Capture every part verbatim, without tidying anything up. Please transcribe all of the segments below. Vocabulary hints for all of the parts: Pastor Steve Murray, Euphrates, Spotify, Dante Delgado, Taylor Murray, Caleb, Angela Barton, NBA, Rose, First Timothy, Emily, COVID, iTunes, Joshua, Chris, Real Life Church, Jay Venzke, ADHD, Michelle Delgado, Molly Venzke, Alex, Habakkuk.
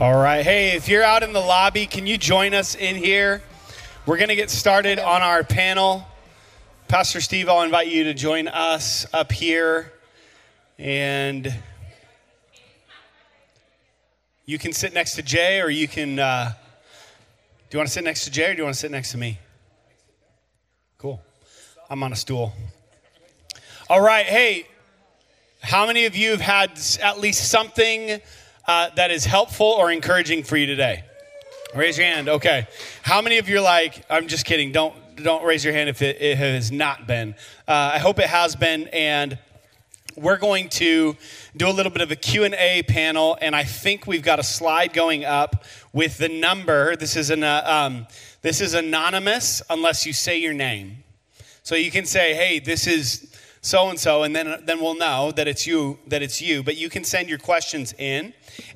All right. Hey, if you're out in the lobby, can you join us in here? We're going to get started on our panel. Pastor Steve, I'll invite you to join us up here. And you can sit next to Jay, or you can... Uh, do you want to sit next to Jay, or do you want to sit next to me? Cool. I'm on a stool. All right. Hey, how many of you have had at least something uh, that is helpful or encouraging for you today? Raise your hand. Okay. How many of you are like, I'm just kidding. Don't don't raise your hand if it, it has not been. Uh, I hope it has been. And we're going to do a little bit of a Q and A panel. And I think we've got a slide going up with the number. This is an, uh, um, this is anonymous unless you say your name. So you can say, hey, this is so-and-so, and then then we'll know that it's you, that it's you. But you can send your questions in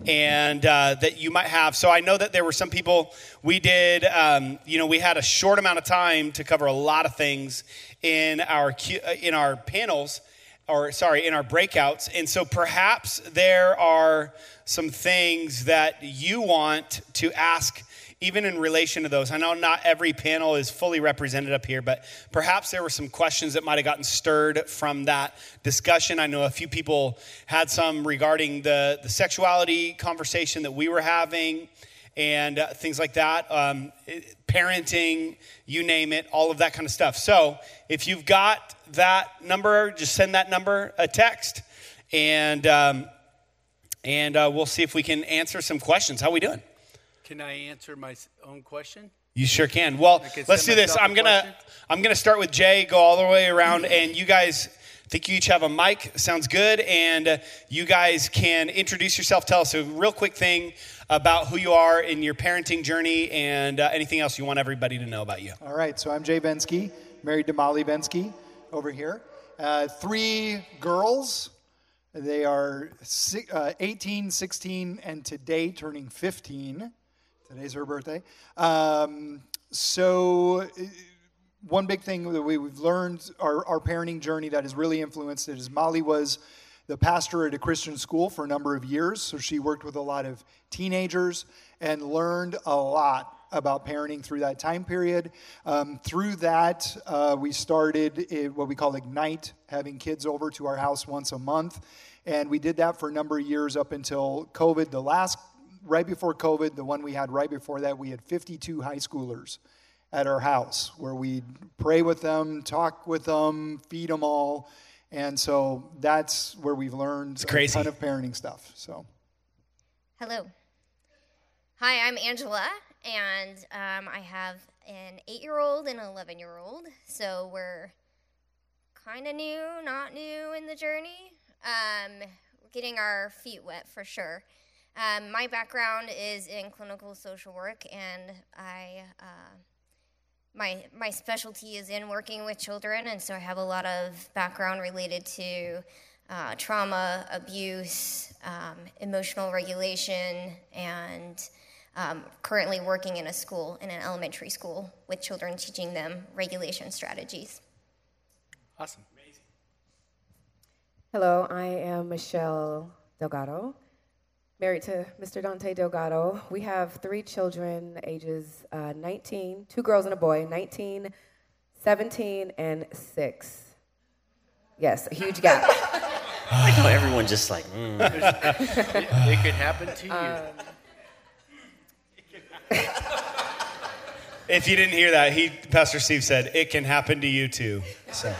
and uh, that you might have. So I know that there were some people we did, um, you know, we had a short amount of time to cover a lot of things in our in our panels, or sorry, in our breakouts. And so perhaps there are some things that you want to ask even in relation to those. I know not every panel is fully represented up here, but perhaps there were some questions that might have gotten stirred from that discussion. I know a few people had some regarding the, the sexuality conversation that we were having and uh, things like that, um, parenting, you name it, all of that kind of stuff. So if you've got that number, just send that number a text, and, um, and uh, we'll see if we can answer some questions. How are we doing? Can I answer my own question? You sure can. Well, let's do this. I'm gonna I'm gonna start with Jay, go all the way around, and you guys, I think you each have a mic. Sounds good. And you guys can introduce yourself. Tell us a real quick thing about who you are in your parenting journey and uh, anything else you want everybody to know about you. All right. So I'm Jay Venzke, married to Molly Venzke over here. Uh, three girls. They are six, uh, eighteen, sixteen, and today turning fifteen. Today's her birthday. Um, so one big thing that we, we've learned, our, our parenting journey that has really influenced it is Molly was the pastor at a Christian school for a number of years. So she worked with a lot of teenagers and learned a lot about parenting through that time period. Um, through that, uh, we started what we call Ignite, having kids over to our house once a month. And we did that for a number of years up until COVID. The last Right before COVID, the one we had right before that, we had fifty-two high schoolers at our house where we'd pray with them, talk with them, feed them all. And so that's where we've learned a ton of parenting stuff. So, hello. Hi, I'm Angela, and um, I have an eight-year-old and an eleven-year-old. So we're kind of new, not new in the journey. Um, we're getting our feet wet for sure. Um, my background is in clinical social work, and I uh, my my specialty is in working with children, and so I have a lot of background related to uh, trauma, abuse, um, emotional regulation, and um, currently working in a school, in an elementary school, with children, teaching them regulation strategies. Awesome. Amazing. Hello, I am Michelle Delgado, married to Mister Dante Delgado. We have three children, ages uh, nineteen, two girls and a boy, nineteen, seventeen, and six. Yes, a huge gap. I know, everyone just like, mm. it, it could happen to you. Um, if you didn't hear that, he, Pastor Steve said, it can happen to you too. So.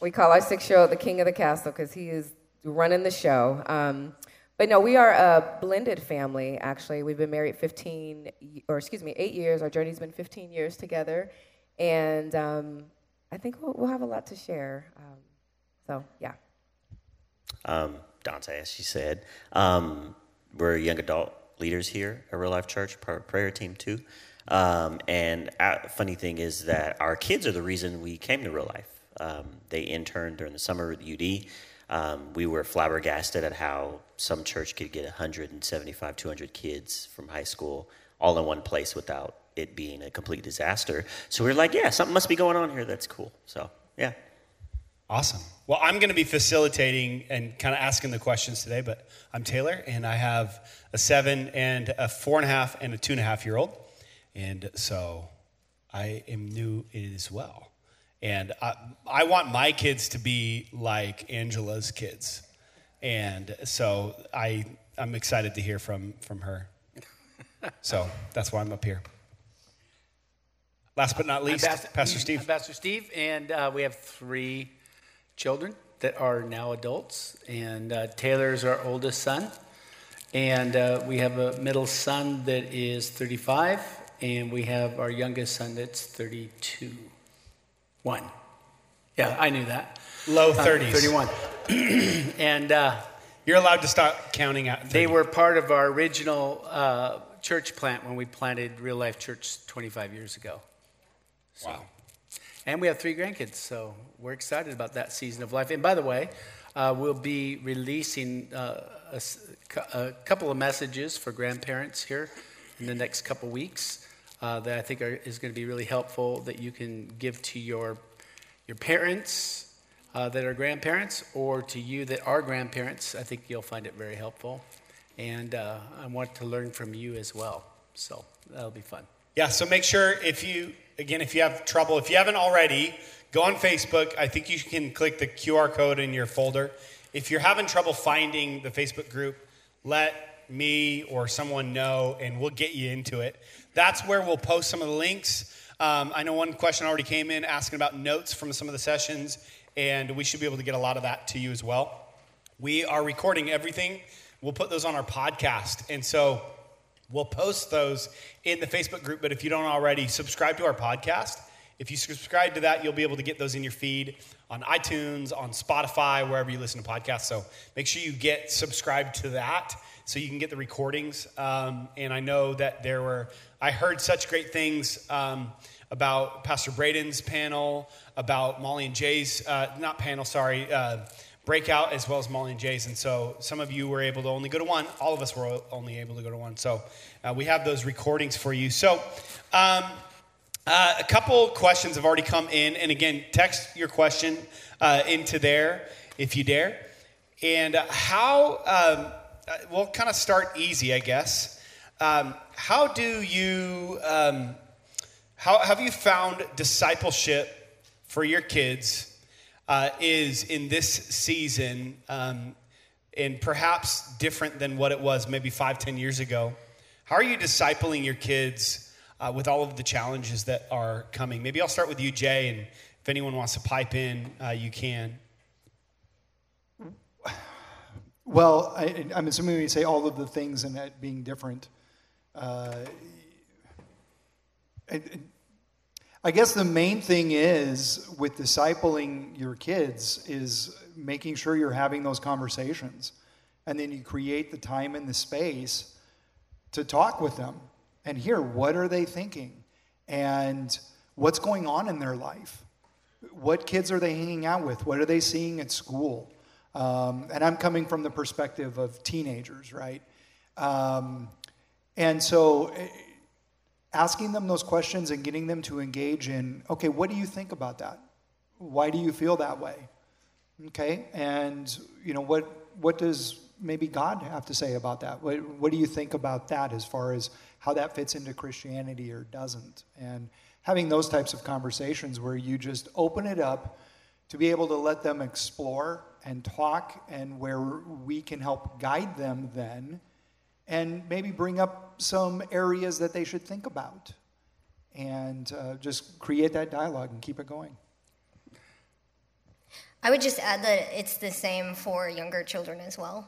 We call our six-year-old the king of the castle because he is running the show. Um, but no, we are a blended family, actually. We've been married fifteen, or excuse me, eight years. Our journey's been fifteen years together. And um, I think we'll, we'll have a lot to share. Um, so, yeah. Um, Dante, as she said, um, we're young adult leaders here at Real Life Church, prayer team too. Um, and our, funny thing is that our kids are the reason we came to Real Life. Um, they interned during the summer at U D. Um, we were flabbergasted at how some church could get one seventy-five, two hundred kids from high school all in one place without it being a complete disaster. So we were like, yeah, something must be going on here. That's cool. So, yeah. Awesome. Well, I'm going to be facilitating and kind of asking the questions today, but I'm Taylor, and I have a seven and a four and a half and a two and a half year old. And so I am new as well. And I, I want my kids to be like Angela's kids. And so I, I'm excited to hear from, from her. So that's why I'm up here. Last but not least, Pastor, Pastor Steve. I'm Pastor Steve, and uh, we have three children that are now adults. And uh, Taylor is our oldest son. And uh, we have a middle son that is thirty-five. And we have our youngest son that's thirty-two. One. Yeah, I knew that. Low thirties. Uh, thirty-one. And uh, you're allowed to stop counting out. thirty. They were part of our original uh, church plant when we planted Real Life Church twenty-five years ago. So. Wow. And we have three grandkids, so we're excited about that season of life. And by the way, uh, we'll be releasing uh, a, a couple of messages for grandparents here in the next couple weeks uh, that I think are, is going to be really helpful that you can give to your your parents uh, that are grandparents, or to you that are grandparents. I think you'll find it very helpful. And uh, I want to learn from you as well. So that'll be fun. Yeah, so make sure if you... Again, if you have trouble, if you haven't already, go on Facebook. I think you can click the Q R code in your folder. If you're having trouble finding the Facebook group, let me or someone know, and we'll get you into it. That's where we'll post some of the links. Um, I know one question already came in asking about notes from some of the sessions, and we should be able to get a lot of that to you as well. We are recording everything. We'll put those on our podcast, and so... we'll post those in the Facebook group, but if you don't already, subscribe to our podcast. If you subscribe to that, you'll be able to get those in your feed on iTunes, on Spotify, wherever you listen to podcasts. So make sure you get subscribed to that so you can get the recordings. Um, and I know that there were, I heard such great things um, about Pastor Braden's panel, about Molly and Jay's, uh, not panel, sorry, uh, breakout, as well as Molly and Jay's. And so some of you were able to only go to one. All of us were only able to go to one. So uh, we have those recordings for you. So um, uh, a couple questions have already come in. And again, text your question uh, into there if you dare. And uh, how, um, we'll kind of start easy, I guess. Um, how do you, um, how have you found discipleship for your kids Uh, is in this season, um, and perhaps different than what it was maybe five, ten years ago? How are you discipling your kids uh, with all of the challenges that are coming? Maybe I'll start with you, Jay, and if anyone wants to pipe in, uh, you can. Well, I, I'm assuming we say all of the things and that being different. Uh, I, I guess the main thing is with discipling your kids is making sure you're having those conversations, and then you create the time and the space to talk with them and hear what are they thinking and what's going on in their life. What kids are they hanging out with? What are they seeing at school? Um, and I'm coming from the perspective of teenagers, right? Um, and so... asking them those questions and getting them to engage in, okay, what do you think about that? Why do you feel that way? Okay, and you know, what what does maybe God have to say about that? What what do you think about that as far as how that fits into Christianity or doesn't? And having those types of conversations where you just open it up to be able to let them explore and talk, and where we can help guide them then, and maybe bring up some areas that they should think about, and uh, just create that dialogue and keep it going. I would just add that it's the same for younger children as well.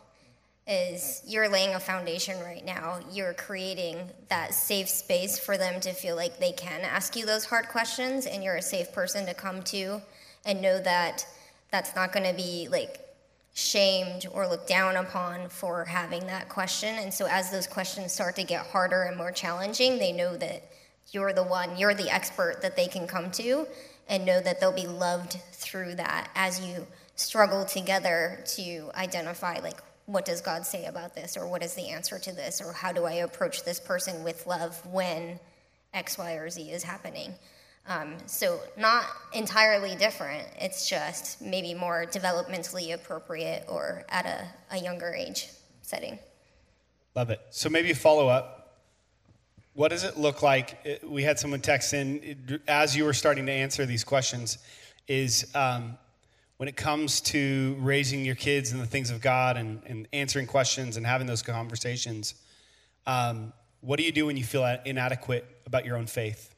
Is you're laying a foundation right now. You're creating that safe space for them to feel like they can ask you those hard questions, and you're a safe person to come to and know that that's not going to be like shamed or looked down upon for having that question. And so as those questions start to get harder and more challenging, they know that you're the one, you're the expert that they can come to, and know that they'll be loved through that as you struggle together to identify, like, what does God say about this, or what is the answer to this, or how do I approach this person with love when X, Y, or Z is happening. Um, so not entirely different, it's just maybe more developmentally appropriate or at a, a younger age setting. Love it. So maybe follow up. What does it look like? We had someone text in as you were starting to answer these questions is um, when it comes to raising your kids in the things of God and, and answering questions and having those conversations, um, what do you do when you feel inadequate about your own faith?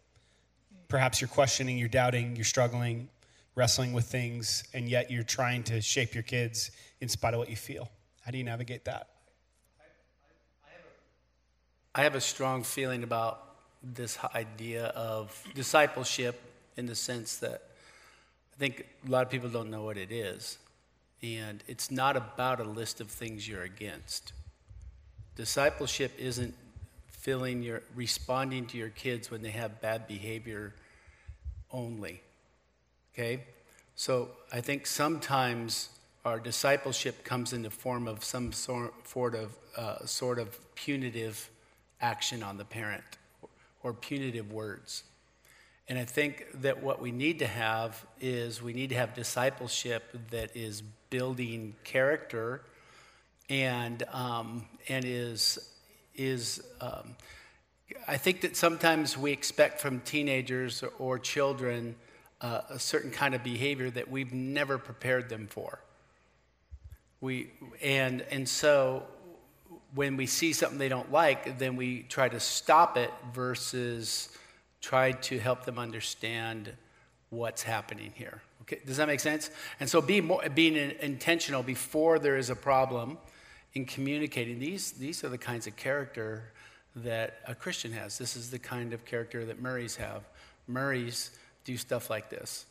Perhaps you're questioning, you're doubting, you're struggling, wrestling with things, and yet you're trying to shape your kids in spite of what you feel. How do you navigate that? I have a strong feeling about this idea of discipleship in the sense that I think a lot of people don't know what it is. And it's not about a list of things you're against. Discipleship isn't feeling your, responding to your kids when they have bad behavior only, okay? So I think sometimes our discipleship comes in the form of some sort of uh, sort of punitive action on the parent or, or punitive words. And I think that what we need to have is we need to have discipleship that is building character and um, and is is um, I think that sometimes we expect from teenagers or, or children uh, a certain kind of behavior that we've never prepared them for. We and and so when we see something they don't like, then we try to stop it versus try to help them understand what's happening here. Okay, does that make sense? And so be more, being intentional before there is a problem in communicating, these these are the kinds of character that a Christian has. This is the kind of character that Murrays have. Murrays do stuff like this.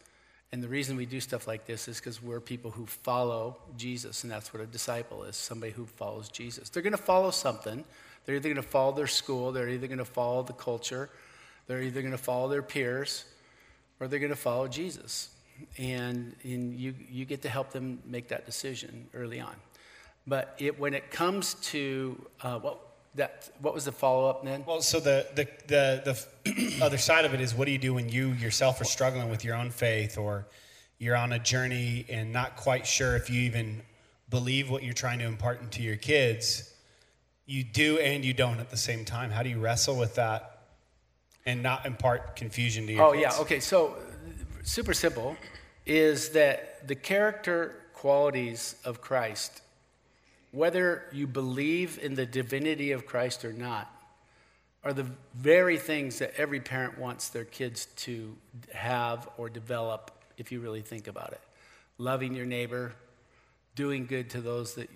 And the reason we do stuff like this is because we're people who follow Jesus, and that's what a disciple is, somebody who follows Jesus. They're going to follow something. They're either going to follow their school. They're either going to follow the culture. They're either going to follow their peers, or they're going to follow Jesus. And, and you, you get to help them make that decision early on. But it, when it comes to uh, what that what was the follow up then? Well, so the the the, the other side of it is, what do you do when you yourself are struggling with your own faith, or you're on a journey and not quite sure if you even believe what you're trying to impart into your kids? You do and you don't at the same time. How do you wrestle with that and not impart confusion to your oh, kids? Oh yeah, okay. So super simple is that the character qualities of Christ, whether you believe in the divinity of Christ or not, are the very things that every parent wants their kids to have or develop, if you really think about it. Loving your neighbor, doing good to those that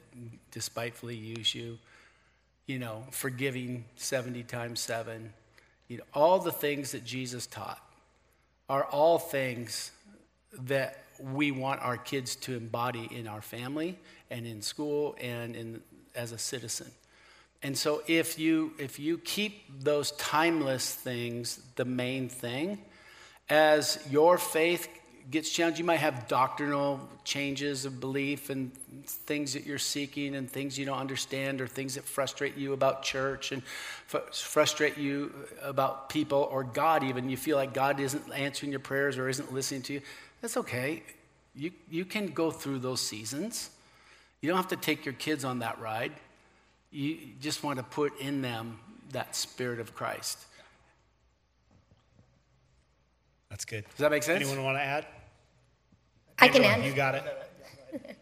despitefully use you, you know, forgiving seventy times seven, you know, all the things that Jesus taught are all things that we want our kids to embody in our family and in school and in as a citizen. And so if you if you keep those timeless things the main thing, as your faith gets challenged, you might have doctrinal changes of belief and things that you're seeking and things you don't understand or things that frustrate you about church and f- frustrate you about people or God even. You feel like God isn't answering your prayers or isn't listening to you. That's okay. You you can go through those seasons. You don't have to take your kids on that ride. You just want to put in them that spirit of Christ. That's good. Does that make sense? Anyone want to add? I Anyone? can add. You got it.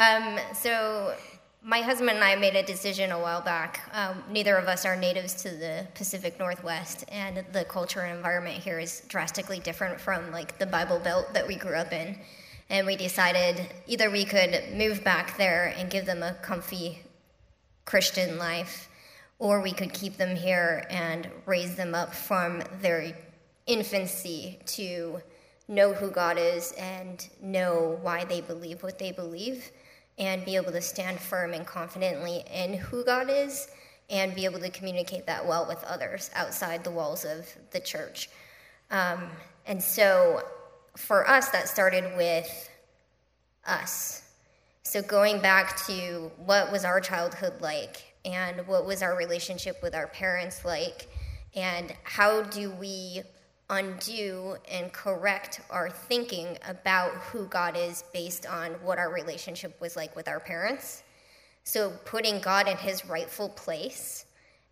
um, so my husband and I made a decision a while back. Um, neither of us are natives to the Pacific Northwest, and the culture and environment here is drastically different from like the Bible Belt that we grew up in. And we decided either we could move back there and give them a comfy Christian life, or we could keep them here and raise them up from their infancy to know who God is and know why they believe what they believe and be able to stand firm and confidently in who God is and be able to communicate that well with others outside the walls of the church. Um, and so... For us, that started with us. So going back to what was our childhood like and what was our relationship with our parents like and how do we undo and correct our thinking about who God is based on what our relationship was like with our parents. So putting God in his rightful place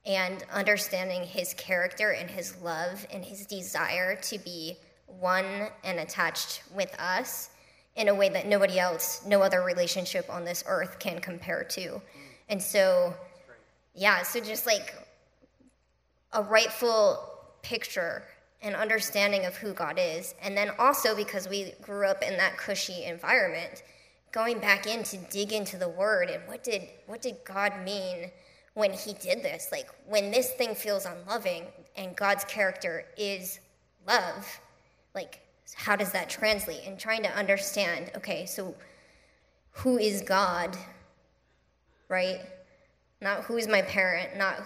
and understanding his character and his love and his desire to be one and attached with us in a way that nobody else, no other relationship on this earth can compare to. And so, yeah, so just like a rightful picture and understanding of who God is. And then also, because we grew up in that cushy environment, going back in to dig into the word and what did what did God mean when he did this? Like, when this thing feels unloving and God's character is love, like, how does that translate? And trying to understand, okay, so who is God, right? Not who is my parent, not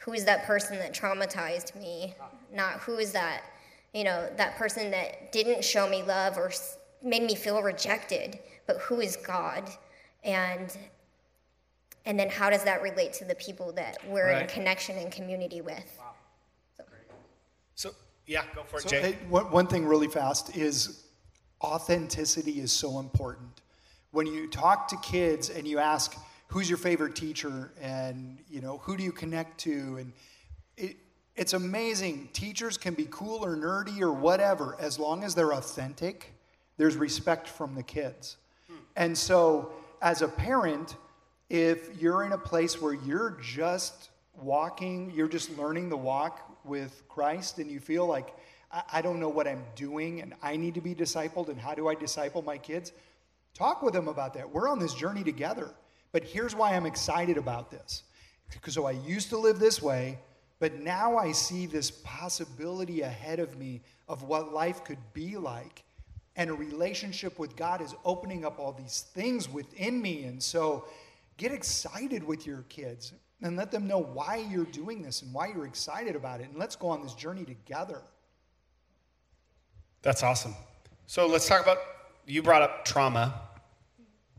who is that person that traumatized me, not who is that, you know, that person that didn't show me love or made me feel rejected, but who is God? And and then how does that relate to the people that we're right. in connection and community with? Wow. So, so yeah, go for it, so, Jay. Hey, one, one thing really fast is authenticity is so important. When you talk to kids and you ask, who's your favorite teacher, and, you know, who do you connect to? And it, it's amazing. Teachers can be cool or nerdy or whatever. As long as they're authentic, there's respect from the kids. Hmm. And so as a parent, if you're in a place where you're just walking, you're just learning the walk with Christ, and you feel like, I, I don't know what I'm doing, and I need to be discipled, and how do I disciple my kids? Talk with them about that. We're on this journey together. But here's why I'm excited about this. Because so I used to live this way, but now I see this possibility ahead of me of what life could be like. And a relationship with God is opening up all these things within me. And so get excited with your kids and let them know why you're doing this and why you're excited about it. And let's go on this journey together. That's awesome. So let's talk about, you brought up trauma,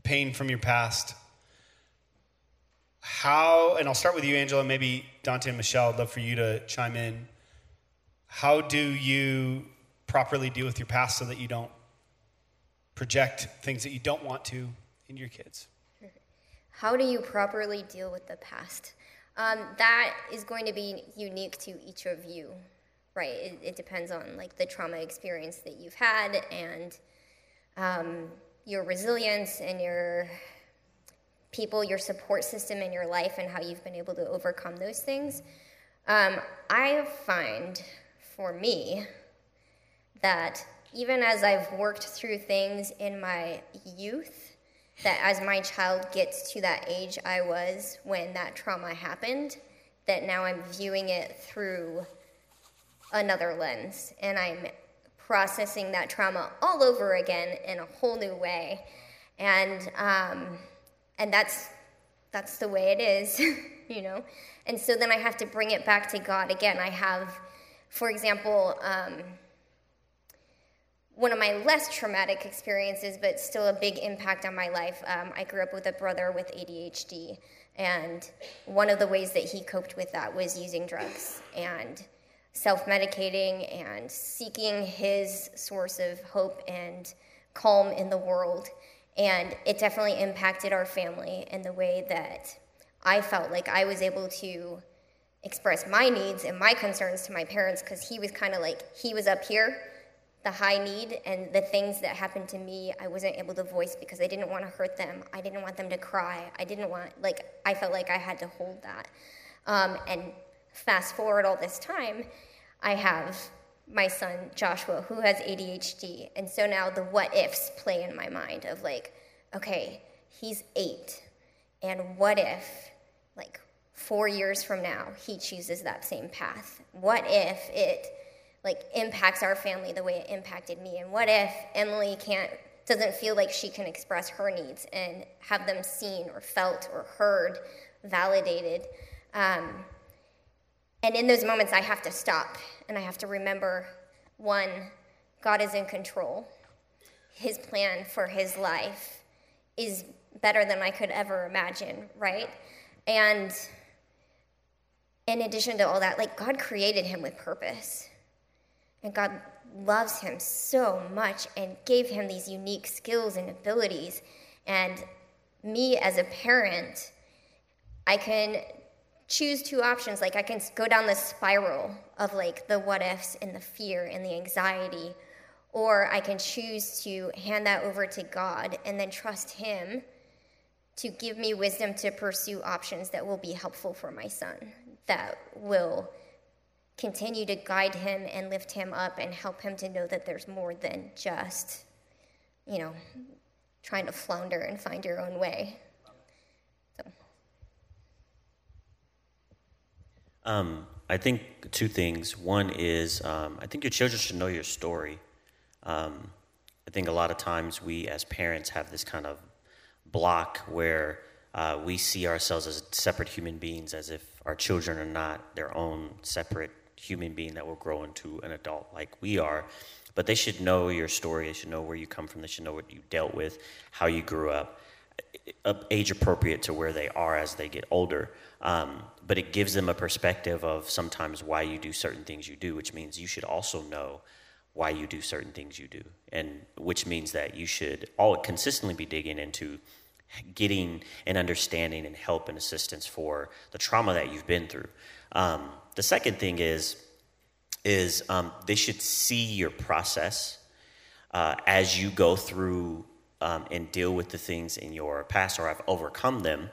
pain from your past. How, and I'll start with you, Angela, maybe Dante and Michelle, I'd love for you to chime in. How do you properly deal with your past so that you don't project things that you don't want to into your kids? How do you properly deal with the past? Um, that is going to be unique to each of you, right? It, it depends on, like, the trauma experience that you've had and um, your resilience and your people, your support system in your life, and how you've been able to overcome those things. Um, I find, for me, that even as I've worked through things in my youth, that as my child gets to that age I was when that trauma happened, that now I'm viewing it through another lens, and I'm processing that trauma all over again in a whole new way. And um, And that's that's the way it is, you know? And so then I have to bring it back to God again. I have, for example, um, one of my less traumatic experiences, but still a big impact on my life. Um, I grew up with a brother with A D H D, and one of the ways that he coped with that was using drugs and self-medicating and seeking his source of hope and calm in the world. And it definitely impacted our family in the way that I felt like I was able to express my needs and my concerns to my parents, because he was kind of like, he was up here, the high need, and the things that happened to me, I wasn't able to voice because I didn't want to hurt them. I didn't want them to cry. I didn't want, like, I felt like I had to hold that. Um, and fast forward all this time, I have my son, Joshua, who has A D H D. And so now the what-ifs play in my mind of, like, okay, he's eight, and what if, like, four years from now, he chooses that same path? What if it, like, impacts our family the way it impacted me? And what if Emily can't, doesn't feel like she can express her needs and have them seen or felt or heard, validated? Um, And in those moments, I have to stop, and I have to remember, one, God is in control. His plan for his life is better than I could ever imagine, right? And in addition to all that, like, God created him with purpose. that God loves him so much and gave him these unique skills and abilities. And me as a parent, I can choose two options. Like, I can go down this spiral of, like, the what ifs and the fear and the anxiety, or I can choose to hand that over to God and then trust him to give me wisdom to pursue options that will be helpful for my son, that will continue to guide him and lift him up and help him to know that there's more than just, you know, trying to flounder and find your own way. So. Um, I think two things. One is um, I think your children should know your story. Um, I think a lot of times we as parents have this kind of block where uh, we see ourselves as separate human beings, as if our children are not their own separate human being that will grow into an adult like we are. But they should know your story. They should know where you come from. They should know what you dealt with, how you grew up, age appropriate to where they are as they get older. Um, but it gives them a perspective of sometimes why you do certain things you do, which means you should also know why you do certain things you do, and which means that you should all consistently be digging into getting and understanding and help and assistance for the trauma that you've been through. Um, the second thing is, is um, they should see your process uh, as you go through um, and deal with the things in your past or have overcome them.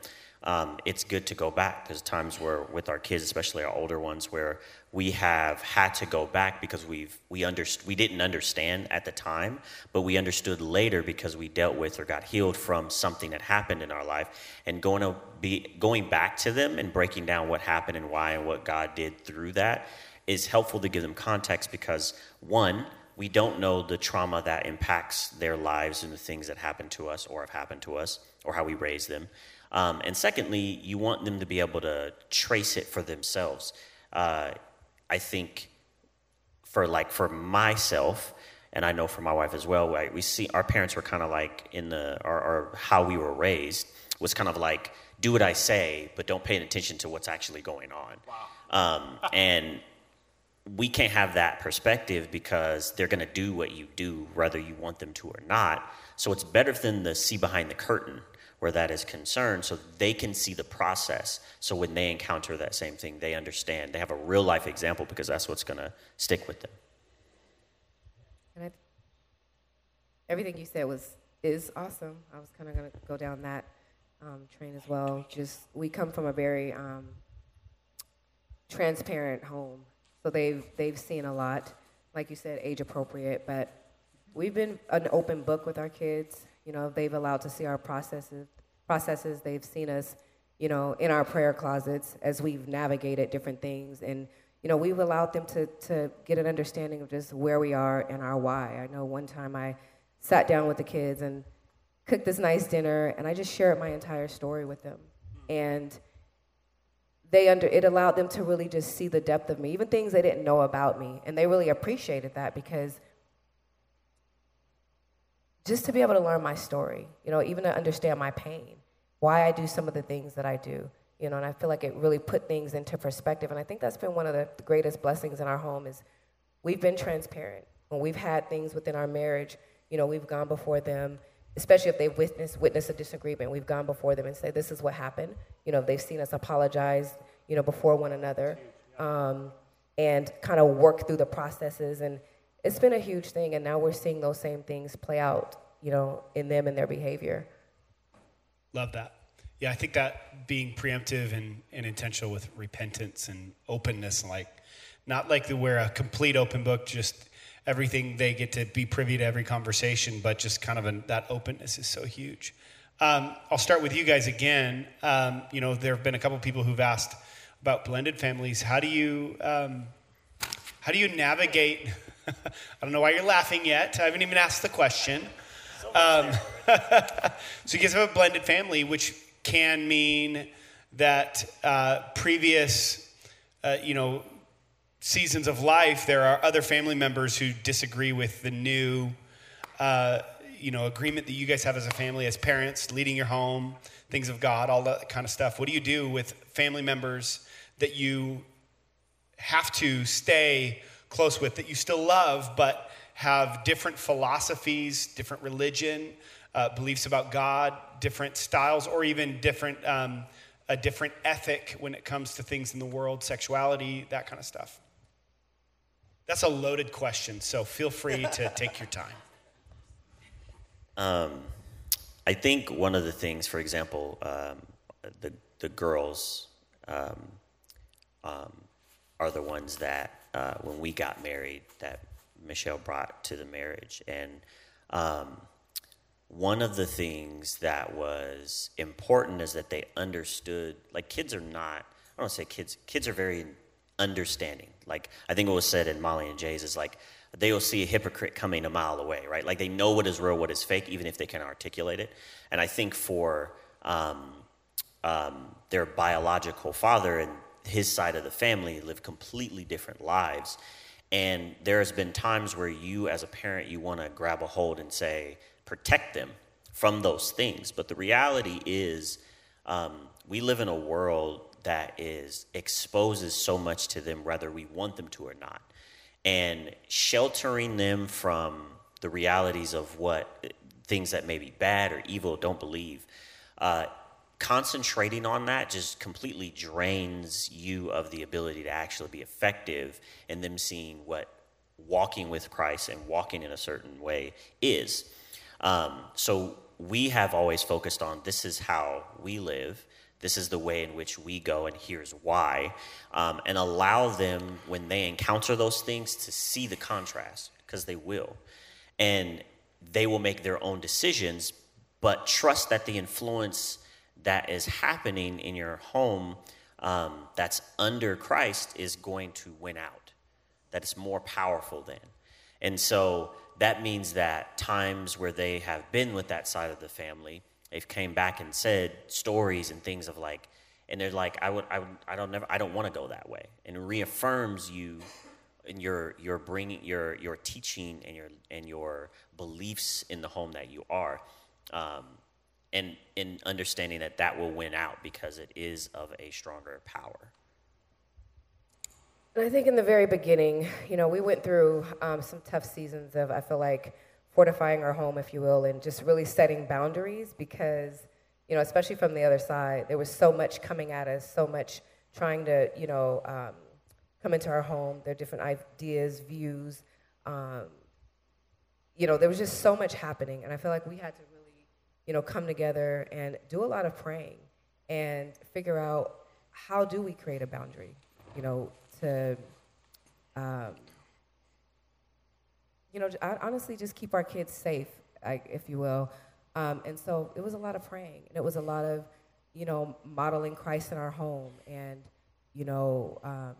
Um, it's good to go back. There's times where with our kids, especially our older ones, where we have had to go back because we've we under, we didn't understand at the time, but we understood later because we dealt with or got healed from something that happened in our life. And going to be going back to them and breaking down what happened and why and what God did through that is helpful to give them context because, one, we don't know the trauma that impacts their lives and the things that happen to us or have happened to us or how we raise them. Um, and secondly, you want them to be able to trace it for themselves. Uh, I think for like for myself, and I know for my wife as well, right, we see our parents were kind of like in the, or, or how we were raised was kind of like, do what I say, but don't pay attention to what's actually going on. Wow. Um, and we can't have that perspective because they're going to do what you do, whether you want them to or not. So it's better than the see behind the curtain where that is concerned, so they can see the process. So when they encounter that same thing, they understand. They have a real life example because that's what's going to stick with them. And I, everything you said was is awesome. I was kind of going to go down that um, train as well. Just we come from a very um, transparent home, so they've they've seen a lot. Like you said, age appropriate, but we've been an open book with our kids. You know, they've allowed to see our processes, processes. They've seen us, you know, in our prayer closets as we've navigated different things. And, you know, we've allowed them to to get an understanding of just where we are and our why. I know one time I sat down with the kids and cooked this nice dinner, and I just shared my entire story with them. And they under it allowed them to really just see the depth of me, even things they didn't know about me. And they really appreciated that because just to be able to learn my story, you know, even to understand my pain, why I do some of the things that I do, you know, and I feel like it really put things into perspective. And I think that's been one of the greatest blessings in our home is we've been transparent. When we've had things within our marriage, you know, we've gone before them, especially if they've witnessed, witnessed a disagreement, we've gone before them and say, this is what happened. You know, they've seen us apologize, you know, before one another um, and kind of work through the processes. And it's been a huge thing, and now we're seeing those same things play out, you know, in them and their behavior. Love that. Yeah, I think that being preemptive and, and intentional with repentance and openness, like not like the, we're a complete open book, just everything they get to be privy to every conversation, but just kind of an, that openness is so huge. Um, I'll start with you guys again. Um, you know, there have been a couple people who've asked about blended families. How do you um, how do you navigate? I don't know why you're laughing yet. I haven't even asked the question. Um, so you guys have a blended family, which can mean that uh, previous, uh, you know, seasons of life, there are other family members who disagree with the new, uh, you know, agreement that you guys have as a family, as parents, leading your home, things of God, all that kind of stuff. What do you do with family members that you have to stay close with, that you still love, but have different philosophies, different religion, uh, beliefs about God, different styles, or even different um, a different ethic when it comes to things in the world, sexuality, that kind of stuff? That's a loaded question, so feel free to take your time. Um, I think one of the things, for example, um, the the girls um, um, are the ones that uh, when we got married, that Michelle brought to the marriage, and um, one of the things that was important is that they understood. Like kids are not, I don't say kids. Kids are very understanding. Like I think what was said in Molly and Jay's is like, they will see a hypocrite coming a mile away, right? Like they know what is real, what is fake, even if they can't articulate it. And I think for um, um, their biological father and his side of the family live completely different lives. And there has been times where you as a parent, you want to grab a hold and say, protect them from those things. But the reality is um, we live in a world that is exposes so much to them, whether we want them to or not. And sheltering them from the realities of what things that may be bad or evil, don't believe, uh, concentrating on that just completely drains you of the ability to actually be effective in them seeing what walking with Christ and walking in a certain way is. Um, so we have always focused on this is how we live. This is the way in which we go, and here's why. Um, and allow them, when they encounter those things, to see the contrast, because they will. And they will make their own decisions, but trust that the influence that is happening in your home um, that's under Christ is going to win out, that it's more powerful then. And so that means that times where they have been with that side of the family, they've came back and said stories and things of like, and they're like, I would, I would, I don't never, I don't want to go that way, and it reaffirms you and your your bringing your your teaching and your and your beliefs in the home that you are, um, and in understanding that that will win out because it is of a stronger power. And I think in the very beginning, you know, we went through um, some tough seasons of I feel like. fortifying our home, if you will, and just really setting boundaries because, you know, especially from the other side, there was so much coming at us, so much trying to, you know, um, come into our home, their different ideas, views. Um, you know, there was just so much happening, and I feel like we had to really, you know, come together and do a lot of praying and figure out how do we create a boundary, you know, to... Um, you know, I honestly just keep our kids safe, like, if you will. Um, and so it was a lot of praying, and it was a lot of, you know, modeling Christ in our home and, you know, um,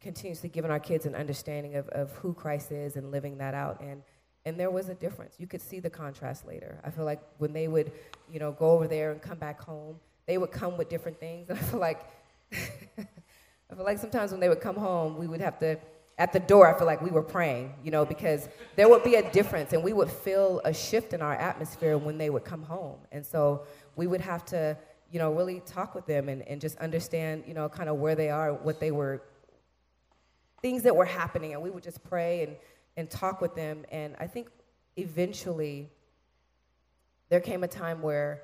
continuously giving our kids an understanding of, of who Christ is and living that out. And and there was a difference. You could see the contrast later. I feel like when they would, you know, go over there and come back home, they would come with different things. And I feel like, I feel like sometimes when they would come home, we would have to, at the door, I feel like we were praying, you know, because there would be a difference, and we would feel a shift in our atmosphere when they would come home. And so we would have to, you know, really talk with them and, and just understand, you know, kind of where they are, what they were, things that were happening. And we would just pray and, and talk with them. And I think eventually there came a time where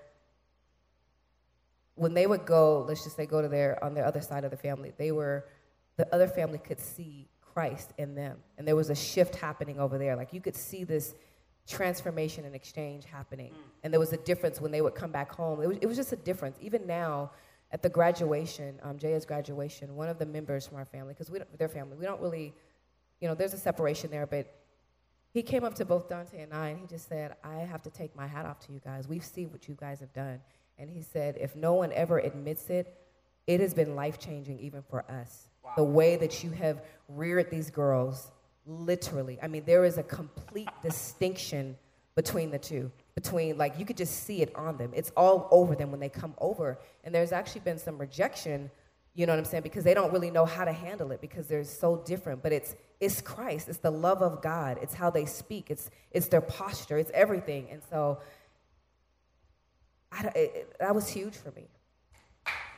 when they would go, let's just say go to their, on the other side of the family, they were, the other family could see Christ in them. And there was a shift happening over there. Like you could see this transformation and exchange happening. And there was a difference when they would come back home. It was, it was just a difference. Even now at the graduation, um, Jaya's graduation, one of the members from our family, because we don't, their family, we don't really, you know, there's a separation there, but he came up to both Dante and I, and he just said, I have to take my hat off to you guys. We've seen what you guys have done. And he said, if no one ever admits it, it has been life-changing even for us. Wow. The way that you have reared these girls, literally. I mean, there is a complete distinction between the two. Between, like, you could just see it on them. It's all over them when they come over. And there's actually been some rejection, you know what I'm saying, because they don't really know how to handle it because they're so different. But it's it's Christ. It's the love of God. It's how they speak. It's it's their posture. It's everything. And so I, it, that was huge for me.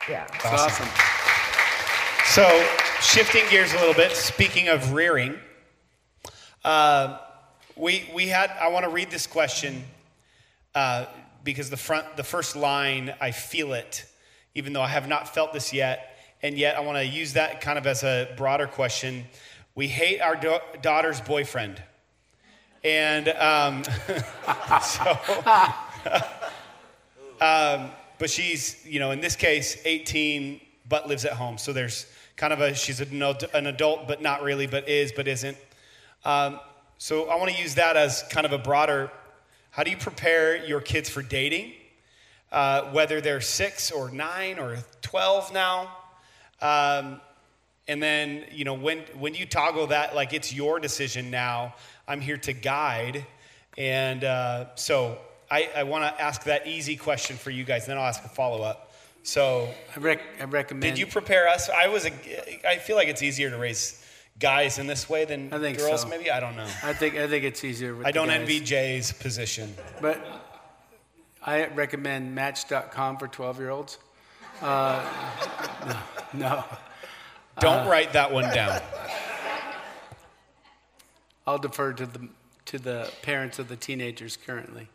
Yeah. That's awesome. So shifting gears a little bit, speaking of rearing, uh, we we had, I want to read this question uh, because the front, the first line, I feel it, even though I have not felt this yet, and yet I want to use that kind of as a broader question. We hate our do- daughter's boyfriend. And um, so, um, but she's, you know, in this case, eighteen, but lives at home. So there's kind of a, she's an adult, but not really, but is, but isn't. Um, so I want to use that as kind of a broader, how do you prepare your kids for dating? Uh, whether they're six or nine or twelve now. Um, and then, you know, when, when you toggle that, like it's your decision now. I'm here to guide, and uh, so I, I want to ask that easy question for you guys, and then I'll ask a follow-up. So I, rec- I recommend. Did you prepare us? I was. A, I feel like it's easier to raise guys in this way than I think girls. So. Maybe I don't know. I think I think it's easier. With I don't the guys. envy Jay's position, but I recommend Match dot com for twelve-year-olds. Uh, no, no. Don't uh, write that one down. I'll defer to the to the parents of the teenagers currently.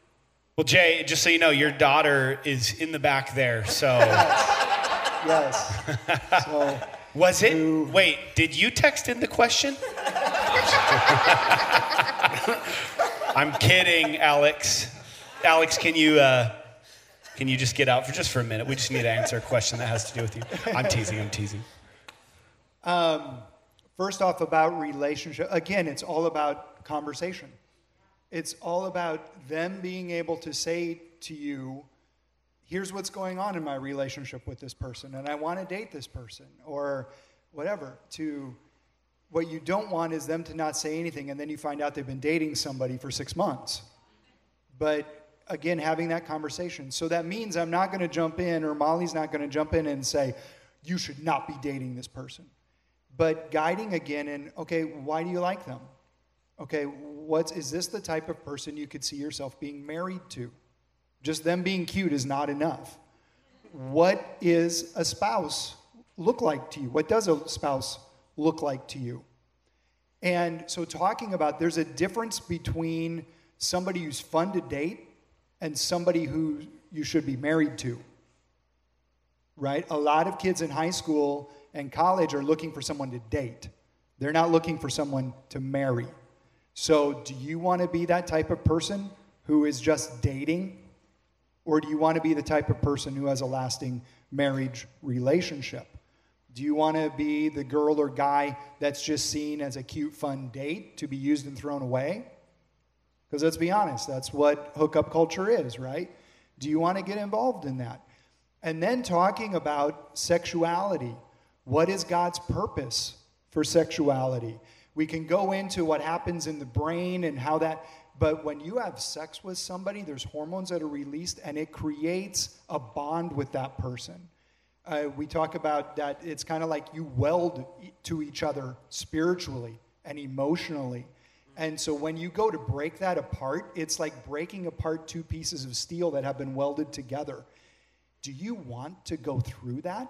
Well, Jay, just so you know, your daughter is in the back there, so. Yes. yes. So was it? You... Wait, did you text in the question? I'm kidding, Alex. Alex, can you uh, can you just get out for just for a minute? We just need to answer a question that has to do with you. I'm teasing. I'm teasing. Um. First off, about relationship, again, it's all about conversation. It's all about them being able to say to you, here's what's going on in my relationship with this person, and I want to date this person, or whatever. To what you don't want is them to not say anything, and then you find out they've been dating somebody for six months. But again, having that conversation. So that means I'm not going to jump in, or Molly's not going to jump in and say, you should not be dating this person. But guiding again in, okay, why do you like them? Okay, what's, is this the type of person you could see yourself being married to? Just them being cute is not enough. What is a spouse look like to you? What does a spouse look like to you? And so talking about, there's a difference between somebody who's fun to date and somebody who you should be married to, right? A lot of kids in high school and college are looking for someone to date. They're not looking for someone to marry. So do you want to be that type of person who is just dating? Or do you want to be the type of person who has a lasting marriage relationship? Do you want to be the girl or guy that's just seen as a cute, fun date to be used and thrown away? Because let's be honest, that's what hookup culture is, right? Do you want to get involved in that? And then talking about sexuality. What is God's purpose for sexuality? We can go into what happens in the brain and how that, but when you have sex with somebody, there's hormones that are released and it creates a bond with that person. Uh, we talk about that it's kind of like you weld to each other spiritually and emotionally. And so when you go to break that apart, it's like breaking apart two pieces of steel that have been welded together. Do you want to go through that?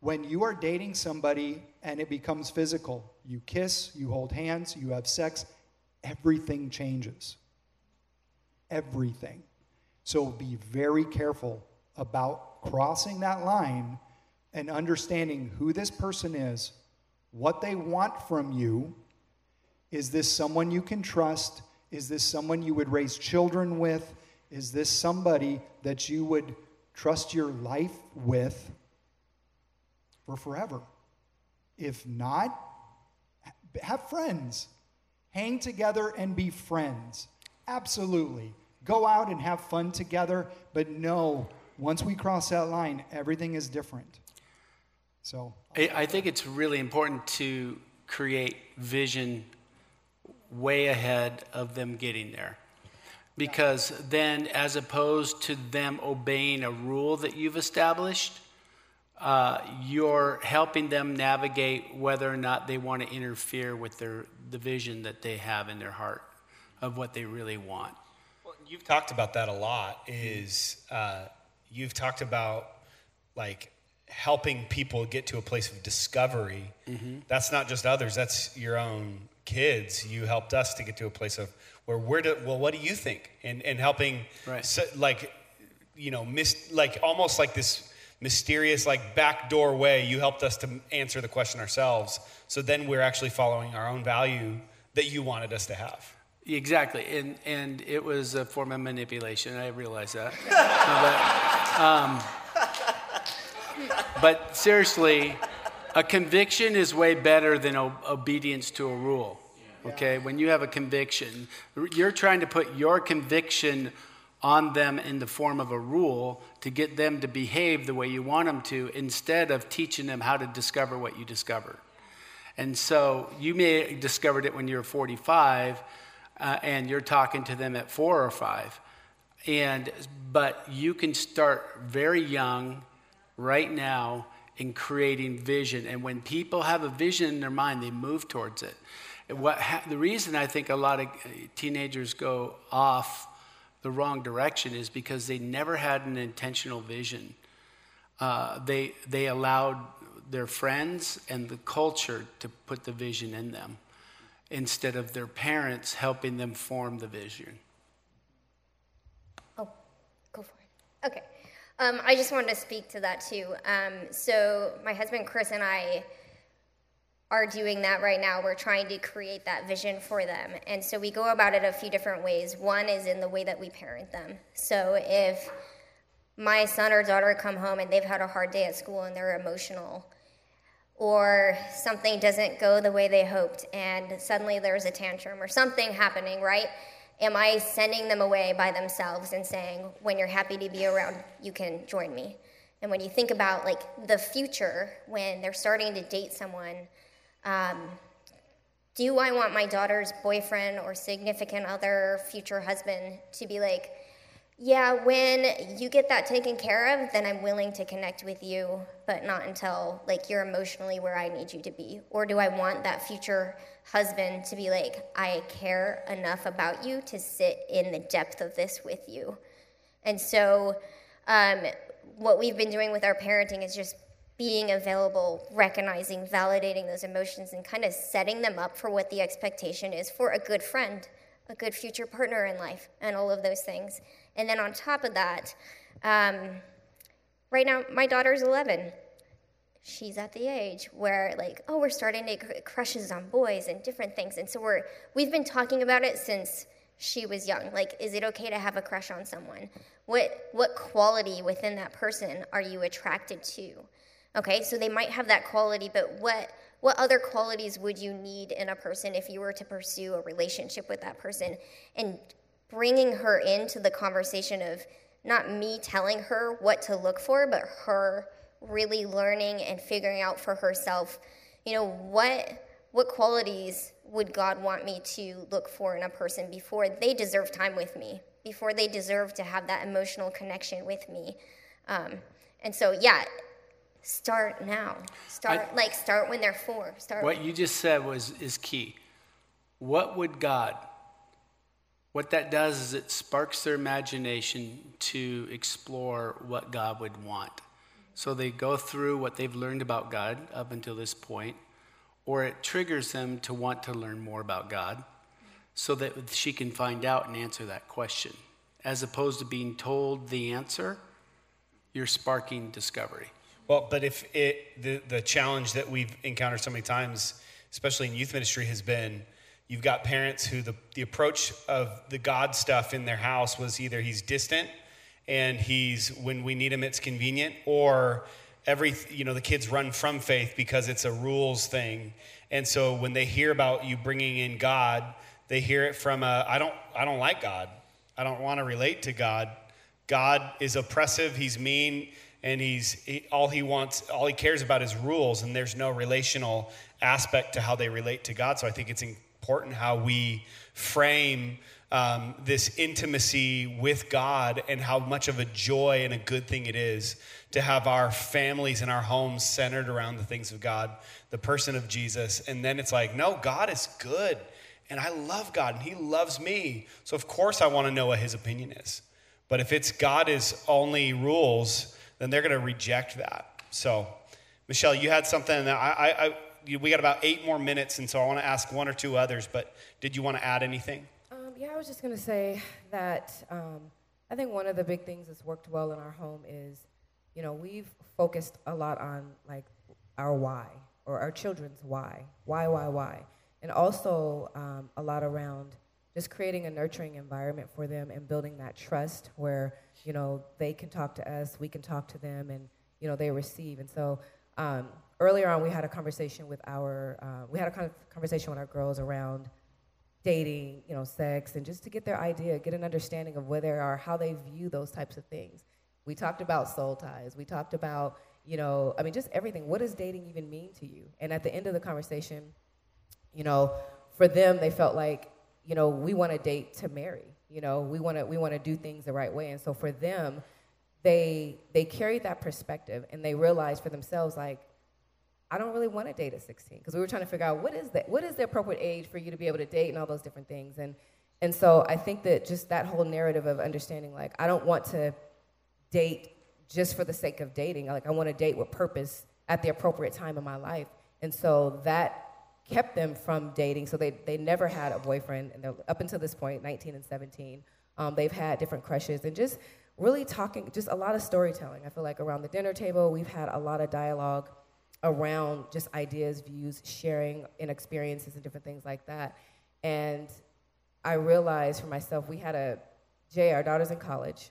When you are dating somebody and it becomes physical, you kiss, you hold hands, you have sex, everything changes. Everything. So be very careful about crossing that line and understanding who this person is, what they want from you. Is this someone you can trust? Is this someone you would raise children with? Is this somebody that you would trust your life with? For forever. If not, have friends. Hang together and be friends. Absolutely. Go out and have fun together, but no, once we cross that line, everything is different. So I, I think it's really important to create vision way ahead of them getting there. Because then, as opposed to them obeying a rule that you've established, Uh, you're helping them navigate whether or not they want to interfere with their the vision that they have in their heart of what they really want. Well, you've talked about that a lot. Is uh, you've talked about like helping people get to a place of discovery. Mm-hmm. That's not just others. That's your own kids. You helped us to get to a place of where we're, to, well, what do you think? And and helping, right. so, like, you know, mis- like almost like this mysterious, like backdoor way, you helped us to answer the question ourselves. So then we're actually following our own value that you wanted us to have. Exactly, and and it was a form of manipulation. I realized that. No, but, um, but seriously, a conviction is way better than o- obedience to a rule. Okay, when you have a conviction, you're trying to put your conviction on them in the form of a rule to get them to behave the way you want them to, instead of teaching them how to discover what you discovered. And so you may have discovered it when you were forty-five. Uh, and you're talking to them at four or five, and but you can start very young, right now, in creating vision. And when people have a vision in their mind, they move towards it. And what ha- the reason I think a lot of teenagers go off the wrong direction is because they never had an intentional vision. Uh, they they allowed their friends and the culture to put the vision in them, instead of their parents helping them form the vision. Oh, go for it. Okay. Um, I just wanted to speak to that too. Um, so my husband Chris and I are doing that right now. We're trying to create that vision for them. And so we go about it a few different ways. One is in the way that we parent them. So if my son or daughter come home and they've had a hard day at school and they're emotional, or something doesn't go the way they hoped, and suddenly there's a tantrum or something happening, right? Am I sending them away by themselves and saying, when you're happy to be around, you can join me? And when you think about like the future, when they're starting to date someone, um, do I want my daughter's boyfriend or significant other, future husband, to be like, yeah, when you get that taken care of, then I'm willing to connect with you, but not until, like, you're emotionally where I need you to be? Or do I want that future husband to be like, I care enough about you to sit in the depth of this with you? And so um, what we've been doing with our parenting is just being available, recognizing, validating those emotions, and kind of setting them up for what the expectation is for a good friend, a good future partner in life, and all of those things. And then on top of that, um, right now, my daughter's eleven. She's at the age where, like, oh, we're starting to get crushes on boys and different things. And so we're, we've been talking about it since she was young. Like, is it okay to have a crush on someone? What what quality within that person are you attracted to? Okay, so they might have that quality, but what what other qualities would you need in a person if you were to pursue a relationship with that person? And bringing her into the conversation of not me telling her what to look for, but her really learning and figuring out for herself, you know, what what qualities would God want me to look for in a person before they deserve time with me, before they deserve to have that emotional connection with me. Um, and so, yeah, start now. Start I, like start when they're four. Start. What you just said was is key. What would God... What that does is it sparks their imagination to explore what God would want. So they go through what they've learned about God up until this point, or it triggers them to want to learn more about God so that she can find out and answer that question. As opposed to being told the answer, you're sparking discovery. Well, but if it, the, the challenge that we've encountered so many times, especially in youth ministry, has been, you've got parents who the, the approach of the God stuff in their house was either he's distant and he's, when we need him, it's convenient, or every, you know, the kids run from faith because it's a rules thing. And so when they hear about you bringing in God, they hear it from a, I don't, I don't like God. I don't want to relate to God. God is oppressive. He's mean. And he's he, all he wants, all he cares about is rules. And there's no relational aspect to how they relate to God. So I think it's in, important how we frame um, this intimacy with God, and how much of a joy and a good thing it is to have our families and our homes centered around the things of God, the person of Jesus. And then it's like, no, God is good, and I love God, and he loves me. So of course I want to know what his opinion is. But if it's God is only rules, then they're going to reject that. So, Michelle, you had something that I, I, I we got about eight more minutes, and so I want to ask one or two others, but did you want to add anything? Um, yeah, I was just going to say that um, I think one of the big things that's worked well in our home is, you know, we've focused a lot on, like, our why, or our children's why, why, why, why, and also um, a lot around just creating a nurturing environment for them and building that trust where, you know, they can talk to us, we can talk to them, and, you know, they receive. And so um, earlier on, we had a conversation with our, uh, we had a conversation with our girls around dating, you know, sex, and just to get their idea, get an understanding of where they are, how they view those types of things. We talked about soul ties. We talked about, you know, I mean, just everything. What does dating even mean to you? And at the end of the conversation, you know, for them, they felt like, you know, we want to date to marry. You know, we want to we want to do things the right way. And so for them, they they carried that perspective, and they realized for themselves, like, I don't really want to date at sixteen, because we were trying to figure out what is that, what is the appropriate age for you to be able to date and all those different things. And and so I think that just that whole narrative of understanding, like, I don't want to date just for the sake of dating. Like, I want to date with purpose at the appropriate time in my life. And so that kept them from dating. So they, they never had a boyfriend, and they're, up until this point, nineteen and seventeen. Um, they've had different crushes, and just really talking, just a lot of storytelling. I feel like around the dinner table, we've had a lot of dialogue around just ideas, views, sharing, and experiences and different things like that. And I realized for myself, we had a, Jay, our daughter's in college,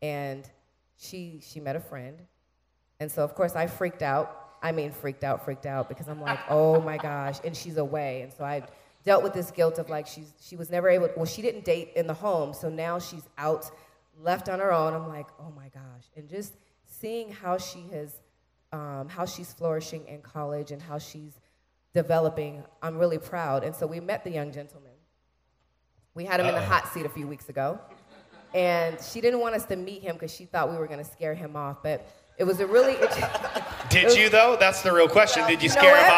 and she she met a friend. And so, of course, I freaked out. I mean, freaked out, freaked out, because I'm like, oh, my gosh, and she's away. And so I dealt with this guilt of, like, she's she was never able to, well, she didn't date in the home, so now she's out, left on her own. I'm like, oh, my gosh. And just seeing how she has, um, how she's flourishing in college and how she's developing, I'm really proud. And so we met the young gentleman. We had him Uh-oh. in the hot seat a few weeks ago. And she didn't want us to meet him because she thought we were going to scare him off, but it was a really... It just, Did it was, you, though? That's the real question. Well, Did you, you know scare what? him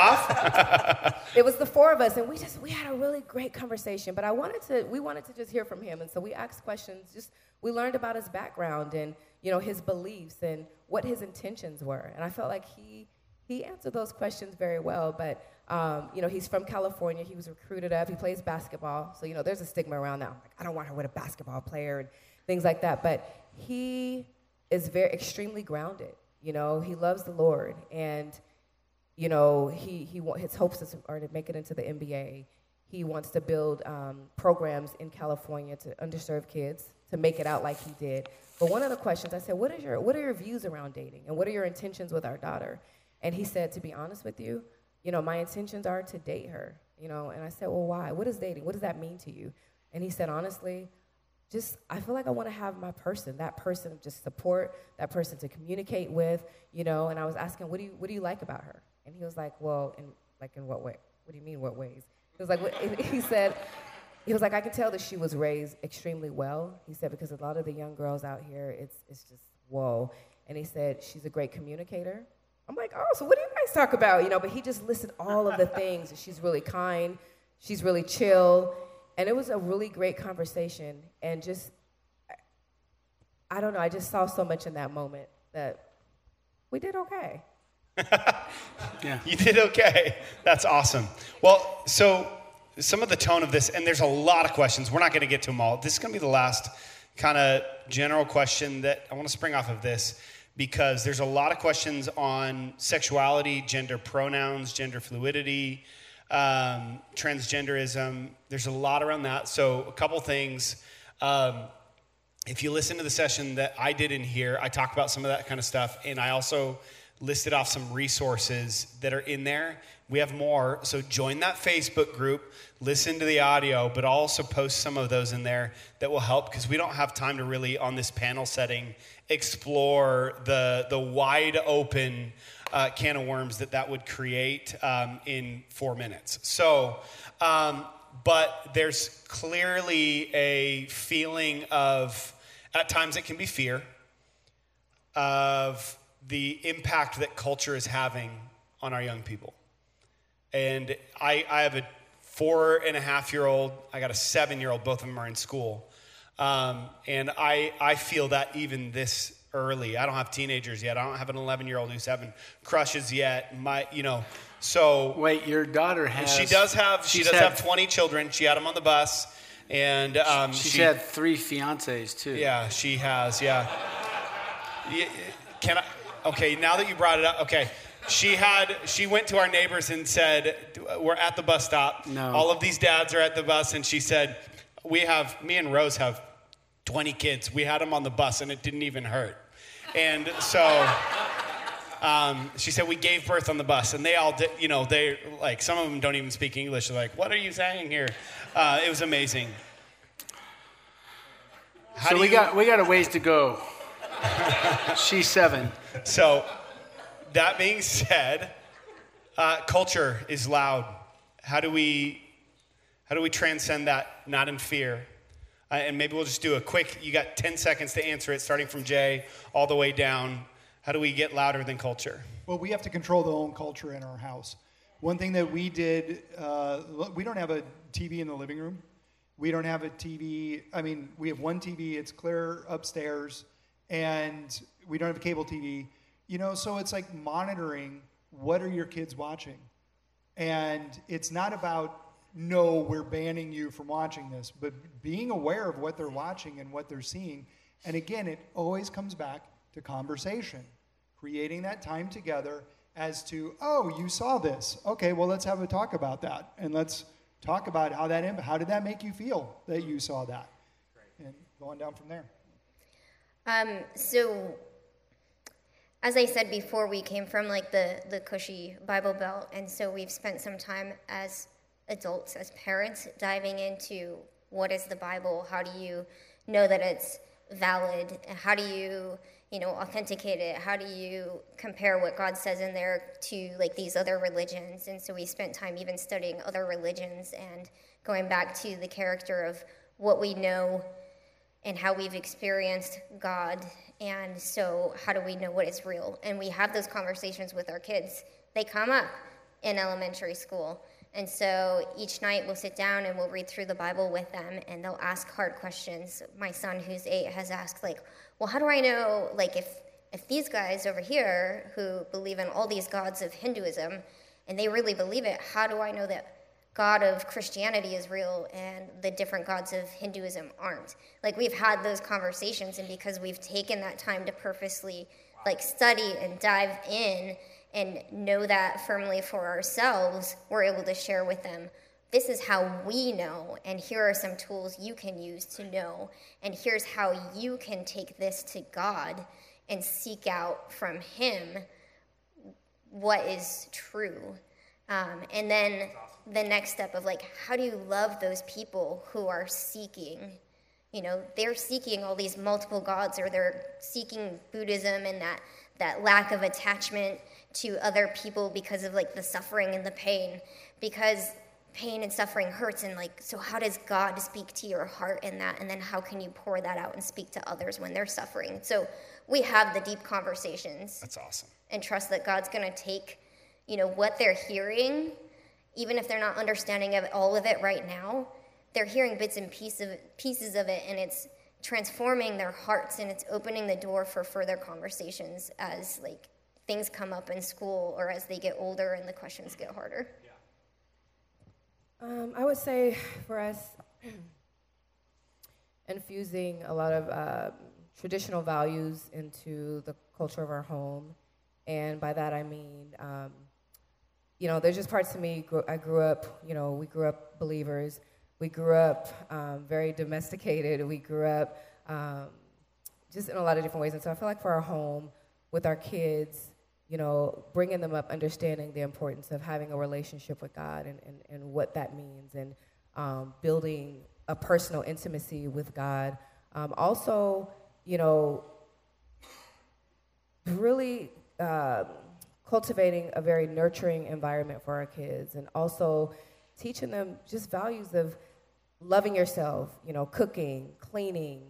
off? It was the four of us, and we just, we had a really great conversation, but I wanted to, we wanted to just hear from him, and so we asked questions, just, we learned about his background and, you know, his beliefs and what his intentions were, and I felt like he, he answered those questions very well, but, um, you know, he's from California. He was recruited up. He plays basketball, so, you know, there's a stigma around that. I'm like, I don't want her with a basketball player and things like that, but he... is very extremely grounded. You know, he loves the Lord, and, you know, he he his hopes are to make it into the N B A. He wants to build um, programs in California to underserved kids to make it out like he did. But one of the questions I said, what is your what are your views around dating, and what are your intentions with our daughter? And he said, to be honest with you, you know, my intentions are to date her. You know, and I said, well, why? What is dating? What does that mean to you? And he said, honestly, just, I feel like I want to have my person, that person of just support, that person to communicate with, you know. And I was asking, what do you, what do you like about her? And he was like, well, in, like, in what way? What do you mean, what ways? He was like, what, he said, he was like, I could tell that she was raised extremely well. He said, because a lot of the young girls out here, it's, it's just, whoa. And he said, she's a great communicator. I'm like, oh, so what do you guys talk about? You know, but he just listed all of the things. She's really kind. She's really chill. And it was a really great conversation, and just, I don't know, I just saw so much in that moment that we did okay. Yeah. You did okay. That's awesome. Well, so some of the tone of this, and there's a lot of questions. We're not going to get to them all. This is going to be the last kind of general question that I want to spring off of this, because there's a lot of questions on sexuality, gender pronouns, gender fluidity, Um, transgenderism. There's a lot around that. So a couple things. Um, if you listen to the session that I did in here, I talked about some of that kind of stuff. And I also listed off some resources that are in there. We have more. So join that Facebook group, listen to the audio, but I'll also post some of those in there that will help, because we don't have time to really, on this panel setting, explore the, the wide open Uh, can of worms that that would create um, in four minutes. So, um, but there's clearly a feeling of, at times it can be fear, of the impact that culture is having on our young people. And I, I have a four and a half year old, I got a seven year old, both of them are in school. Um, and I, I feel that even this early. I don't have teenagers yet. I don't have an eleven-year-old who's having crushes yet. My, you know, so wait, your daughter has. She does have. She does had, have twenty children. She had them on the bus, and um, she's she, had three fiancés too. Yeah, she has. Yeah. Can I? Okay, now that you brought it up, okay. She had. She went to our neighbors and said, "We're at the bus stop. No. All of these dads are at the bus." And she said, "We have. Me and Rose have twenty kids. We had them on the bus, and it didn't even hurt." And so, um, she said, "We gave birth on the bus, and they all did. You know, they like some of them don't even speak English. They're like, what are you saying here?" Uh, it was amazing. How so we you... got we got a ways to go. She's seven. So. That being said, uh, culture is loud. How do we, how do we transcend that? Not in fear. Uh, and maybe we'll just do a quick. You got ten seconds to answer it, starting from Jay all the way down. How do we get louder than culture? Well, we have to control the own culture in our house. One thing that we did, uh, we don't have a T V in the living room. We don't have a T V. I mean, we have one T V. It's clear upstairs, and we don't have a cable T V. You know, so it's like monitoring, what are your kids watching? And it's not about, no, we're banning you from watching this, but being aware of what they're watching and what they're seeing. And again, it always comes back to conversation, creating that time together as to, oh, you saw this. Okay, well, let's have a talk about that. And let's talk about how that, how did that make you feel that you saw that? And going down from there. Um, so... As I said before, we came from like the, the cushy Bible Belt, and so we've spent some time as adults, as parents, diving into what is the Bible, how do you know that it's valid, how do you, you know, authenticate it, how do you compare what God says in there to like these other religions, and so we spent time even studying other religions and going back to the character of what we know and how we've experienced God. And so how do we know what is real? And we have those conversations with our kids. They come up in elementary school. And so each night we'll sit down and we'll read through the Bible with them, and they'll ask hard questions. My son, who's eight, has asked, like, well, how do I know, like, if, if these guys over here who believe in all these gods of Hinduism, and they really believe it, how do I know that God of Christianity is real and the different gods of Hinduism aren't? Like, we've had those conversations, and because we've taken that time to purposely wow. like study and dive in and know that firmly for ourselves, we're able to share with them, this is how we know, and here are some tools you can use to know, and here's how you can take this to God and seek out from him what is true. Um, and then the next step of like, how do you love those people who are seeking, you know, they're seeking all these multiple gods, or they're seeking Buddhism and that, that lack of attachment to other people because of like the suffering and the pain, because pain and suffering hurts. And like, so how does God speak to your heart in that? And then how can you pour that out and speak to others when they're suffering? So we have the deep conversations. That's awesome. And trust that God's going to take, you know, what they're hearing, even if they're not understanding of all of it right now, they're hearing bits and piece of, pieces of it, and it's transforming their hearts, and it's opening the door for further conversations as, like, things come up in school or as they get older and the questions get harder. Yeah. Um, I would say for us, infusing a lot of uh, traditional values into the culture of our home, and by that I mean, um, you know, there's just parts of me, gr- I grew up, you know, we grew up believers, we grew up um, very domesticated, we grew up um, just in a lot of different ways, and so I feel like for our home, with our kids, you know, bringing them up, understanding the importance of having a relationship with God and, and, and what that means, and um, building a personal intimacy with God. Um, also, you know, really... Uh, cultivating a very nurturing environment for our kids, and also teaching them just values of loving yourself, you know, cooking, cleaning,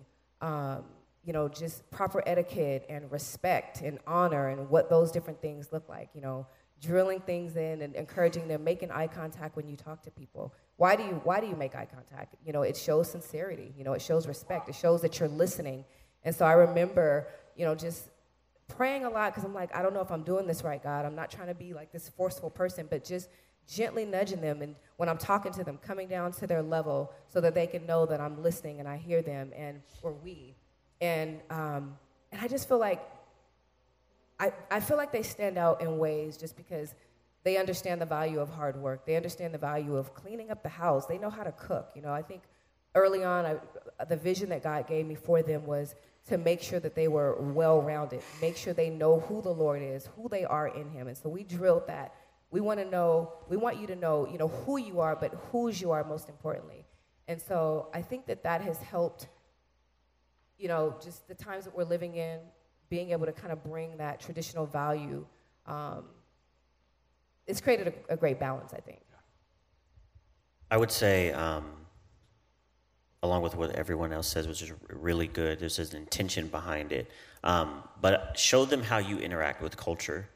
um, you know, just proper etiquette and respect and honor and what those different things look like, you know, drilling things in and encouraging them, making eye contact when you talk to people. Why do you, why do you make eye contact? You know, it shows sincerity, you know, it shows respect, it shows that you're listening. And so I remember you know, just praying a lot because I'm like, I don't know if I'm doing this right, God. I'm not trying to be like this forceful person, but just gently nudging them. And when I'm talking to them, coming down to their level so that they can know that I'm listening and I hear them and or we. And um, and I just feel like, I, I feel like they stand out in ways just because they understand the value of hard work. They understand the value of cleaning up the house. They know how to cook. You know, I think early on, I, the vision that God gave me for them was to make sure that they were well-rounded, make sure they know who the Lord is, who they are in him. And so we drilled that. We want to know, we want you to know, you know, who you are, but whose you are most importantly. And so I think that that has helped, you know, just the times that we're living in, being able to kind of bring that traditional value. Um, it's created a, a great balance, I think. I would say, um, along with what everyone else says, which is really good, there's this intention behind it. Um, but show them how you interact with culture.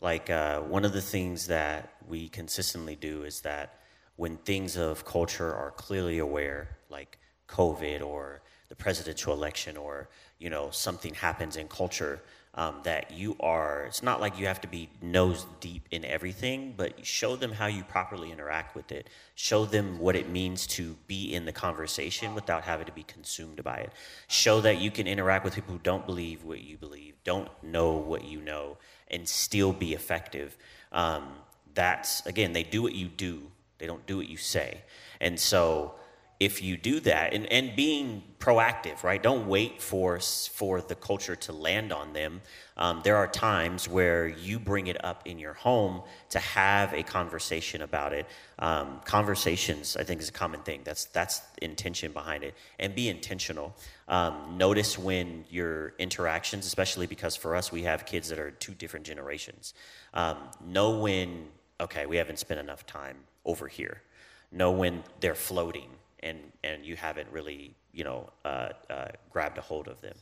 Like uh, one of the things that we consistently do is that when things of culture are clearly aware, like COVID or the presidential election or, you know, something happens in culture, um, that you are, it's not like you have to be nose deep in everything, but show them how you properly interact with it. Show them what it means to be in the conversation without having to be consumed by it. Show that you can interact with people who don't believe what you believe, don't know what you know, and still be effective. Um, that's, again, they do what you do. They don't do what you say. And so if you do that, and, and being proactive, right? Don't wait for for the culture to land on them. Um, there are times where you bring it up in your home to have a conversation about it. Um, conversations, I think, is a common thing. That's that's the intention behind it. And be intentional. Um, notice when your interactions, especially because for us, we have kids that are two different generations. Um, know when, okay, we haven't spent enough time over here. Know when they're floating. And, and you haven't really, you know, uh, uh, grabbed a hold of them.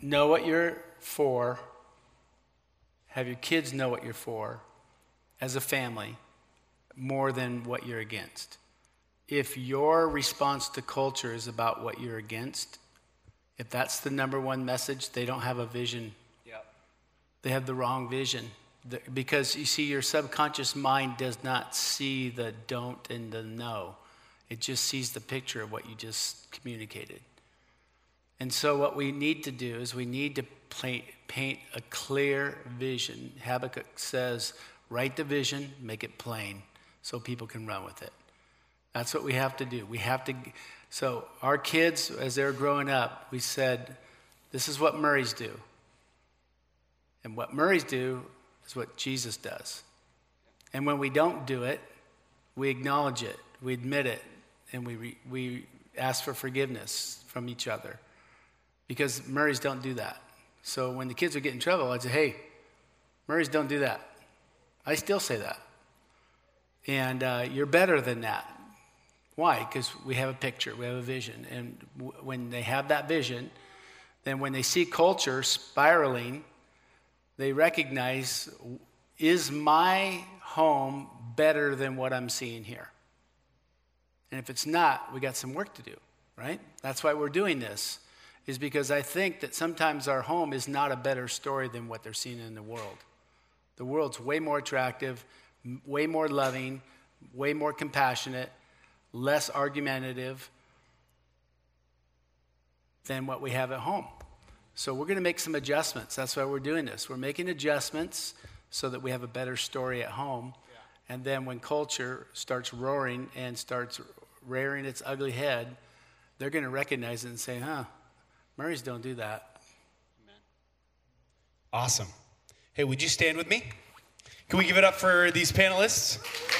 Know what you're for. Have your kids know what you're for as a family more than what you're against. If your response to culture is about what you're against, if that's the number one message, they don't have a vision. Yep. They have the wrong vision. Because, you see, your subconscious mind does not see the don't and the no. It just sees the picture of what you just communicated. And so what we need to do is we need to paint, paint a clear vision. Habakkuk says, write the vision, make it plain, so people can run with it. That's what we have to do. We have to. So our kids, as they're growing up, we said, this is what Murrays do. And what Murrays do is what Jesus does. And when we don't do it, we acknowledge it. We admit it, and we re, we ask for forgiveness from each other, because Murrays don't do that. So when the kids would get in trouble, I'd say, hey, Murrays don't do that. I still say that. And uh, you're better than that. Why? Because we have a picture. We have a vision. And w- when they have that vision, then when they see culture spiraling, they recognize, is my home better than what I'm seeing here? And if it's not, we got some work to do, right? That's why we're doing this, is because I think that sometimes our home is not a better story than what they're seeing in the world. The world's way more attractive, way more loving, way more compassionate, less argumentative than what we have at home. So we're going to make some adjustments. That's why we're doing this. We're making adjustments so that we have a better story at home. And then when culture starts roaring and starts rearing its ugly head, they're going to recognize it and say, huh, Murrays don't do that. Amen. Awesome. Hey, would you stand with me? Can we give it up for these panelists?